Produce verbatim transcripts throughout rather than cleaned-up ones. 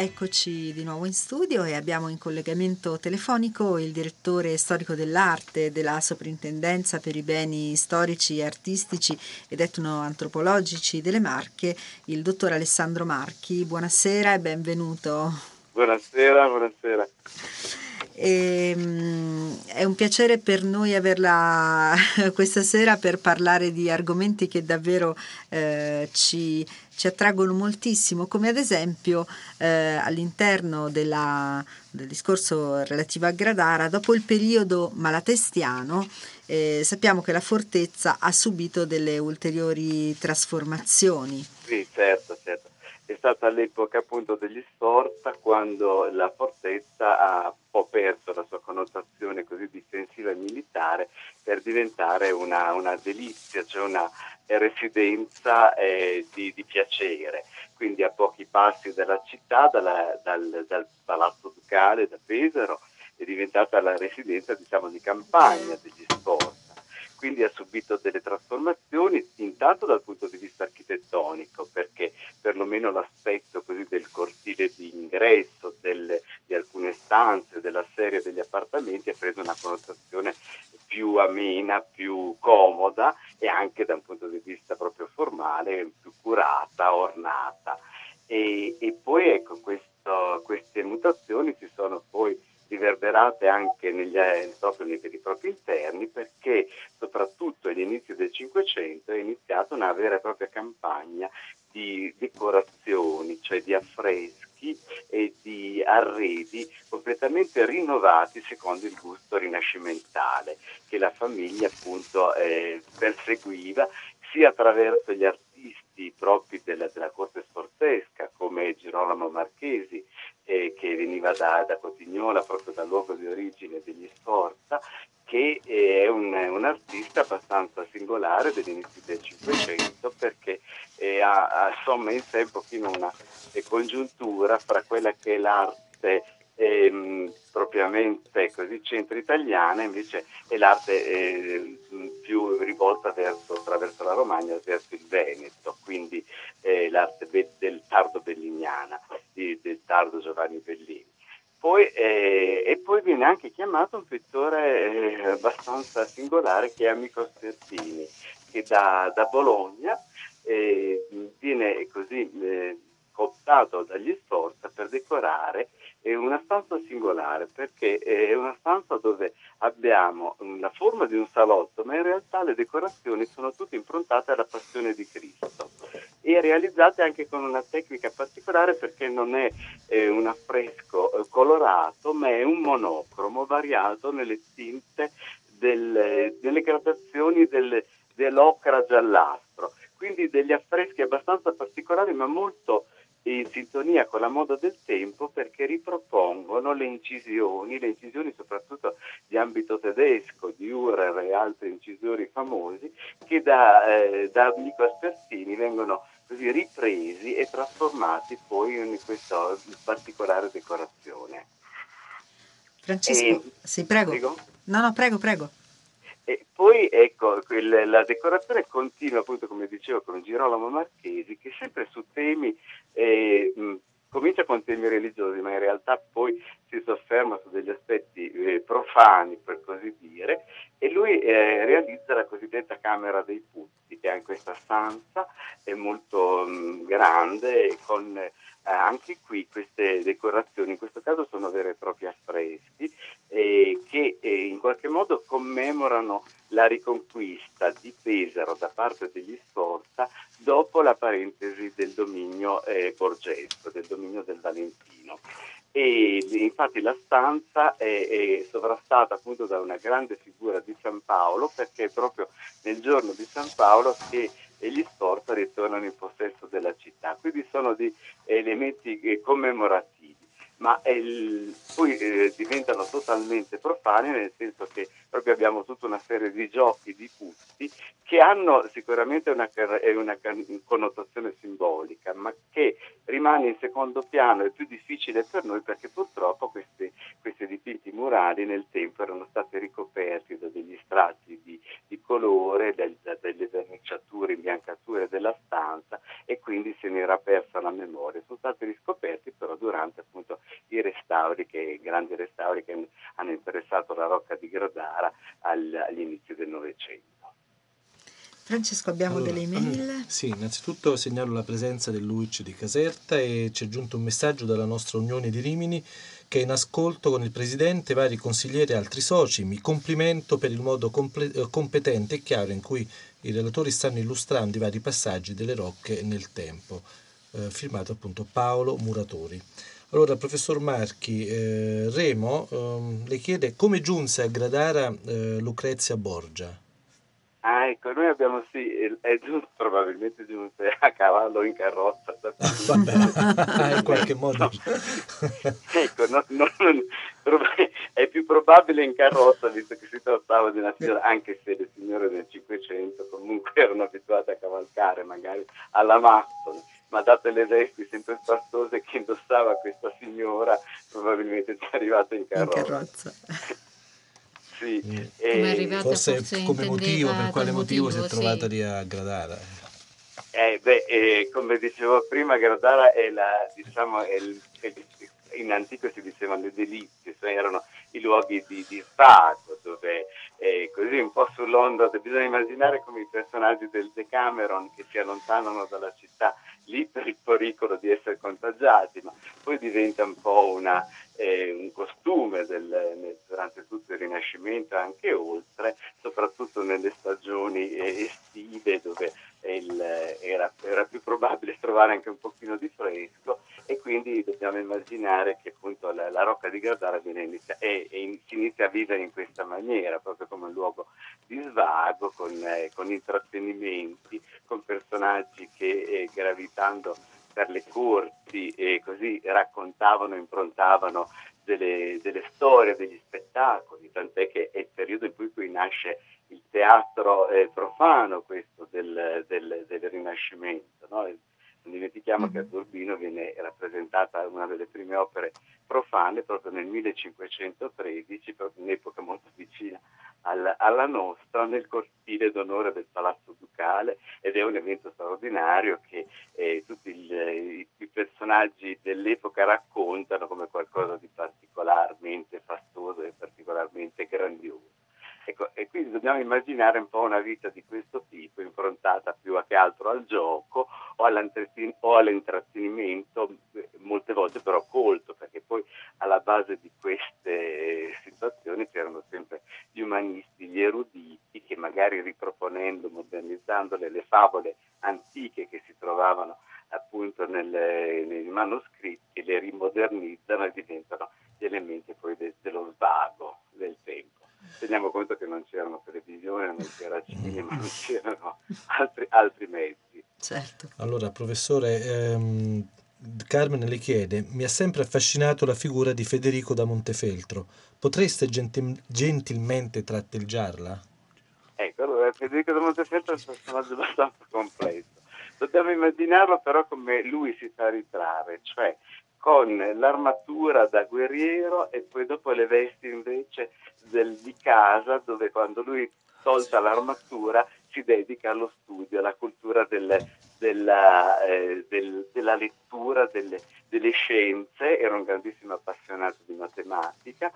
Eccoci di nuovo in studio e abbiamo in collegamento telefonico il direttore storico dell'arte della Soprintendenza per i Beni Storici, Artistici ed Etnoantropologici delle Marche, il dottor Alessandro Marchi. Buonasera e benvenuto. Buonasera, buonasera. E, um, è un piacere per noi averla questa sera per parlare di argomenti che davvero eh, ci, ci attraggono moltissimo, come ad esempio eh, all'interno della, del discorso relativo a Gradara. Dopo il periodo malatestiano eh, sappiamo che la fortezza ha subito delle ulteriori trasformazioni. Sì, certo, certo. È stata l'epoca appunto degli Sforza, quando la fortezza ha un po' perso la sua connotazione così difensiva e militare per diventare una, una delizia, cioè una residenza eh, di, di piacere. Quindi a pochi passi dalla città, dalla, dal, dal Palazzo Ducale, da Pesaro, è diventata la residenza, diciamo, di campagna degli Sforza. Quindi ha subito delle trasformazioni, intanto dal punto di vista architettonico, perché perlomeno l'aspetto così del cortile di ingresso, del, di alcune stanze, della serie degli appartamenti ha preso una connotazione più amena, più comoda e anche da un punto di vista proprio formale, più curata, ornata. E, e poi ecco, questo, queste mutazioni si sono poi riverberate anche negli, proprio nei propri interni, perché soprattutto agli inizi del Cinquecento è iniziata una vera e propria campagna di decorazioni, cioè di affreschi e di arredi completamente rinnovati secondo il gusto rinascimentale che la famiglia appunto eh, perseguiva sia attraverso gli artisti propri della, della corte sforzesca come Girolamo Marchesi, Eh, che veniva da, da Cotignola, proprio dal luogo di origine degli Sforza, che eh, è un, un artista abbastanza singolare degli inizi del Cinquecento, perché eh, ha, ha somma in sé un pochino una eh, congiuntura fra quella che è l'arte eh, propriamente così centro-italiana, invece è l'arte eh, più rivolta verso, attraverso la Romagna, verso il Veneto, quindi eh, l'arte be- del tardo bellignana, del tardo Giovanni Bellini. Poi, eh, e poi viene anche chiamato un pittore eh, abbastanza singolare che è Amico Aspertini, che da, da Bologna eh, viene così eh, cooptato dagli Sforza per decorare eh, una stanza singolare, perché è una stanza dove abbiamo la forma di un salotto, ma in realtà le decorazioni sono tutte improntate alla passione di Cristo e realizzate anche con una tecnica particolare, perché non è eh, un affresco eh, colorato, ma è un monocromo variato nelle tinte del, delle gradazioni del, dell'ocra giallastro. Quindi degli affreschi abbastanza particolari, ma molto in sintonia con la moda del tempo, perché ripropongono le incisioni, le incisioni soprattutto di ambito tedesco, di Dürer e altri incisori famosi, che da, eh, da Amico Aspertini vengono così ripresi e trasformati poi in questa particolare decorazione. Francesco, e, sì, prego. prego. No, no, prego, prego. E poi ecco, quel, la decorazione continua appunto, come dicevo, con Girolamo Marchesi, che sempre su temi, eh, mh, comincia con temi religiosi, ma in realtà poi si sofferma su degli aspetti eh, profani, per così dire, e lui eh, realizza la cosiddetta Camera dei Putti, che è questa stanza è molto mh, grande, con eh, anche qui queste decorazioni, in questo caso sono veri e propri affreschi, Eh, che eh, in qualche modo commemorano la riconquista di Pesaro da parte degli Sforza dopo la parentesi del dominio eh, borgesco, del dominio del Valentino. E infatti la stanza è, è sovrastata appunto da una grande figura di San Paolo, perché è proprio nel giorno di San Paolo che gli Sforza ritornano in possesso della città. Quindi sono di elementi eh, commemorativi, ma il, poi eh, diventano totalmente profani, nel senso che proprio abbiamo tutta una serie di giochi, di putti, che hanno sicuramente una, una connotazione simbolica, ma che rimane in secondo piano, è più difficile per noi, perché purtroppo questi, questi dipinti murali nel tempo erano stati ricoperti da degli strati di, di colore, del, da delle verniciature, imbiancature della stanza, e quindi se ne era persa la memoria. Sono stati riscoperti però durante restauri che, grandi restauri che hanno interessato la Rocca di Gradara agli inizi del Novecento. Francesco, abbiamo allora, delle email? Sì, innanzitutto segnalo la presenza del Luis di Caserta e ci è giunto un messaggio dalla nostra Unione di Rimini che è in ascolto con il Presidente, vari consiglieri e altri soci. Mi complimento per il modo competente e chiaro in cui i relatori stanno illustrando i vari passaggi delle rocche nel tempo. Eh, firmato appunto Paolo Muratori. Allora, professor Marchi, eh, Remo eh, le chiede come giunse a Gradara eh, Lucrezia Borgia. Ah, ecco, noi abbiamo, sì, è giusto, probabilmente giunse a cavallo in carrozza. Ah, in qualche modo. Ecco, no, no, no, è più probabile in carrozza, visto che si trattava di una signora, anche se le signore del Cinquecento comunque erano abituate a cavalcare, magari alla mastone, ma date le vesti sempre spastose che indossava questa signora, probabilmente è arrivata in carrozza. In carrozza. Sì, mm. e forse, forse come motivo, per quale motivo, motivo si è trovata sì. lì a Gradara? Eh, beh, eh, come dicevo prima, Gradara è la, diciamo, è il, in antico si dicevano le delizie, cioè erano i luoghi di, di svago, dove eh, così un po' sull'onda, bisogna immaginare come i personaggi del Decameron che si allontanano dalla città lì per il pericolo di essere contagiati, ma poi diventa un po' una, eh, un costume del, nel, durante tutto il Rinascimento, anche oltre, soprattutto nelle stagioni eh, estive, dove il, era, era più probabile trovare anche un pochino di fresco, e quindi dobbiamo immaginare che appunto la, la Rocca di Gradara viene inizia, è, è in, si inizia a vivere in questa maniera, proprio come un luogo di svago, con, eh, con intrattenimenti, con personaggi che eh, gravitando per le corti e così raccontavano, improntavano delle, delle storie, degli spettacoli, tant'è che è il periodo in cui poi nasce il teatro eh, profano, questo del, del, del Rinascimento, no? Non dimentichiamo che a Urbino viene rappresentata una delle prime opere profane proprio nel millecinquecentotredici, proprio in epoca molto vicina alla, alla nostra, nel cortile d'onore del Palazzo Ducale, ed è un evento straordinario che eh, tutti il, i, i personaggi dell'epoca raccontano come qualcosa di particolarmente fastoso e particolarmente grandioso. Ecco, e quindi dobbiamo immaginare un po' una vita di questo tipo, improntata più che altro al gioco o all'intrattenimento, molte volte però colto, perché poi alla base di queste situazioni c'erano sempre gli umanisti, gli eruditi, che magari riproponendo, modernizzandole le favole antiche che si trovavano appunto nelle, nei manoscritti, le rimodernizzano e diventano gli elementi poi de, dello svago del tempo. Teniamo conto che non c'erano televisione, non c'era cinema, non c'erano altri, altri mezzi. Certo. Allora, professore, ehm, Carmen le chiede: mi ha sempre affascinato la figura di Federico da Montefeltro. Potreste gentil- gentilmente tratteggiarla? Ecco, allora, Federico da Montefeltro è un personaggio abbastanza complesso. Dobbiamo immaginarlo però come lui si fa ritrarre, cioè con l'armatura da guerriero e poi dopo le vesti invece del, di casa, dove quando lui tolta l'armatura si dedica allo studio, alla cultura del, della, eh, del, della lettura, delle, delle scienze. Era un grandissimo appassionato di matematica.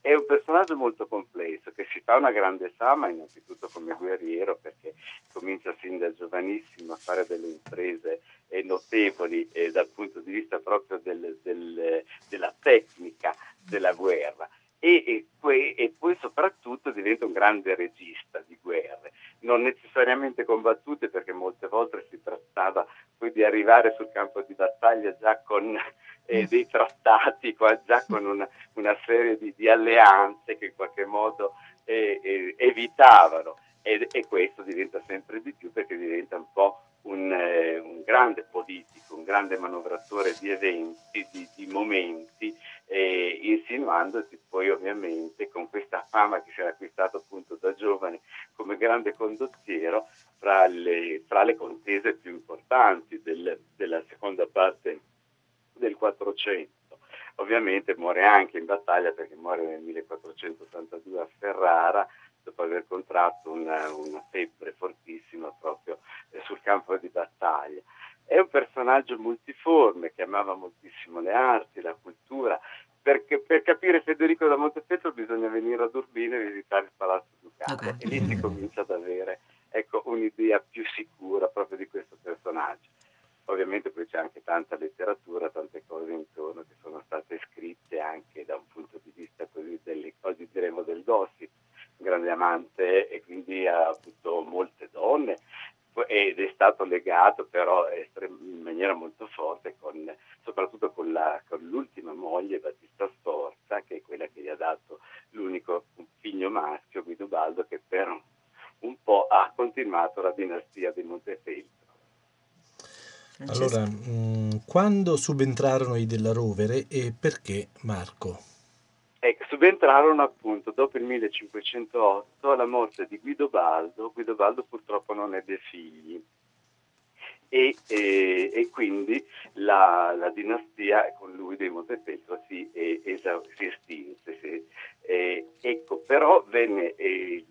È un personaggio molto complesso che si fa una grande fama innanzitutto come guerriero, perché comincia sin da giovanissimo a fare delle imprese eh, notevoli eh, dal punto di vista proprio del, del, della tecnica della guerra, e, e, poi, e poi soprattutto diventa un grande regista di guerre, non necessariamente combattute, perché molte volte si trattava poi di arrivare sul campo di battaglia già con eh, dei trattati, qua, già con una, una serie di, di alleanze che in qualche modo eh, eh, evitavano, e, e questo diventa sempre di più, perché diventa un po' un, eh, un grande politico, un grande manovratore di eventi, di, di momenti, eh, insinuandosi poi ovviamente con questa fama che si era acquistata appunto da giovane come grande condottiero fra le, fra le contese più importanti del, della seconda parte del Quattrocento. Ovviamente muore anche in battaglia, perché muore nel millequattrocentottantadue a Ferrara, dopo aver contratto una, una febbre fortissima proprio eh, sul campo di battaglia. È un personaggio multiforme che amava moltissimo le arti, la cultura, perché per capire Federico da Montefeltro bisogna venire ad Urbino e visitare il Palazzo Ducale, okay. E lì si comincia ad avere, ecco, un'idea più sicura proprio di questo personaggio. Ovviamente poi c'è anche tanta letteratura, tante cose intorno che sono state scritte anche da un punto di vista così del, oggi diremo del gossip, grande amante, e quindi ha avuto molte donne, ed è stato legato però in maniera molto forte con, soprattutto con, la, con l'ultima moglie Battista Sforza, che è quella che gli ha dato l'unico figlio maschio, Guidobaldo, che per un, un po' ha continuato la dinastia di Montefeltro. Allora, mh, quando subentrarono i della Rovere e perché, Marco? Eh, subentrarono appunto dopo il millecinquecentootto, alla morte di Guidobaldo. Guidobaldo purtroppo non ebbe figli e, e, e quindi la, la dinastia con lui dei Montefeltro si, e, esa, si estinse. Si, e, ecco, però venne, e,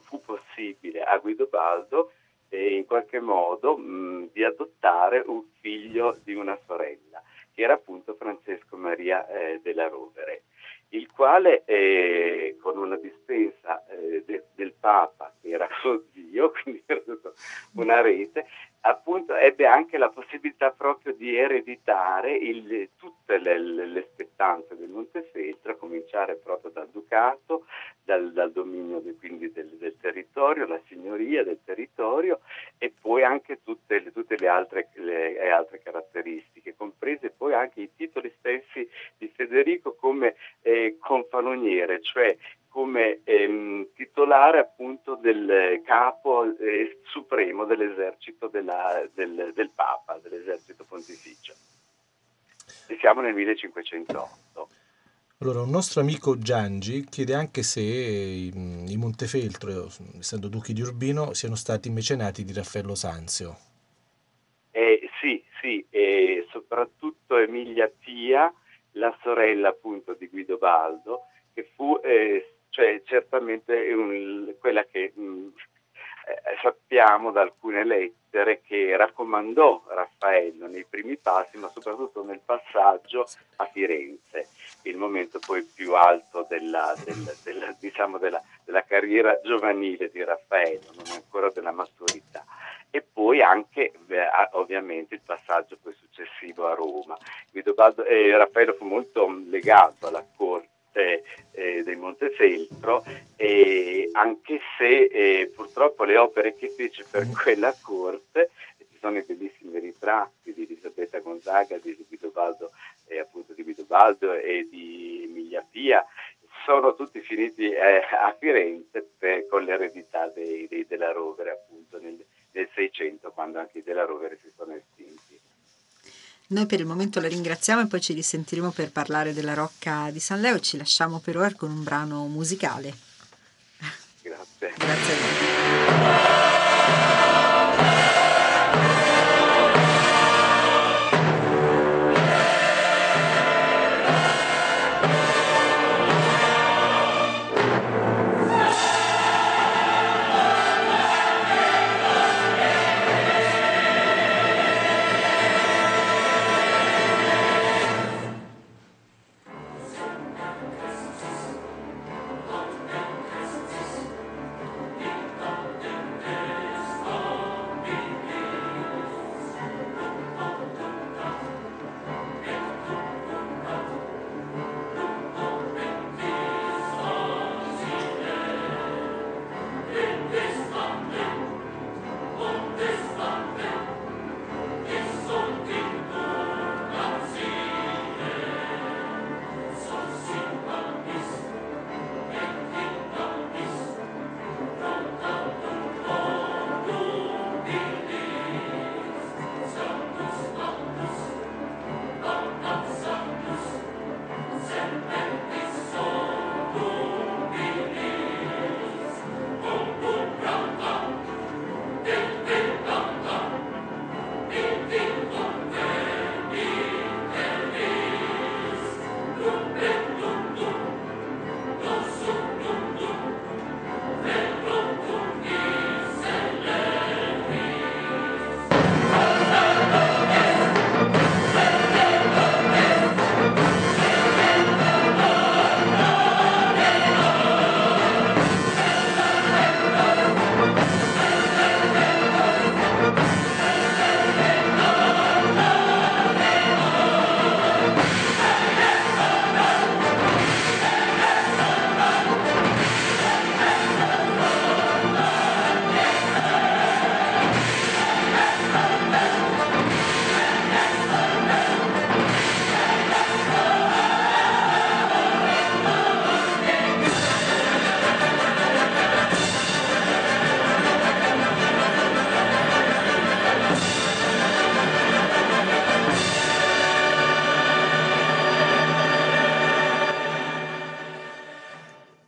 fu possibile a Guidobaldo e in qualche modo mh, di adottare un figlio di una sorella, che era appunto Francesco Maria eh, della Rovere, il quale eh, con una dispensa eh, de- del Papa, che era suo zio, quindi era una rete, appunto ebbe anche la possibilità proprio di ereditare il, tutte le, le spettanze del Montefeltro, a cominciare proprio dal ducato, dal, dal dominio de, quindi del, del territorio, la signoria del territorio, e poi anche tutte le, tutte le, altre, le, le altre caratteristiche, comprese poi anche i titoli stessi di Federico come eh, confaloniere, cioè come ehm, titolare appunto del capo eh, supremo dell'esercito della, del, del Papa, dell'esercito pontificio. E siamo nel millecinquecentootto. Allora, un nostro amico Giangi chiede anche se i Montefeltro, essendo duchi di Urbino, siano stati mecenati di Raffaello Sanzio. Eh, sì, sì, e soprattutto Emilia Pia, la sorella appunto di Guidobaldo, che fu eh, cioè, certamente un, quella che mh, eh, sappiamo da alcune lettere che raccomandò Raffaello nei primi passi, ma soprattutto nel passaggio a Firenze, il momento poi più alto della, della, della, diciamo della, della carriera giovanile di Raffaello, non ancora della maturità. E poi anche beh, ovviamente il passaggio poi successivo a Roma. Guidobaldo, eh, Raffaello fu molto legato alla corte Eh, dei Montefeltro, eh, anche se eh, purtroppo le opere che fece per quella corte, ci sono i bellissimi ritratti di Elisabetta Gonzaga, di Guidobaldo e eh, appunto di Guidobaldo e di Emilia Pia, sono tutti finiti eh, a Firenze per, con l'eredità dei, dei della Rovere appunto nel, nel Seicento, quando anche i della Rovere si sono estinti. Noi per il momento la ringraziamo e poi ci risentiremo per parlare della Rocca di San Leo. Ci lasciamo per ora con un brano musicale. Grazie. Grazie a voi.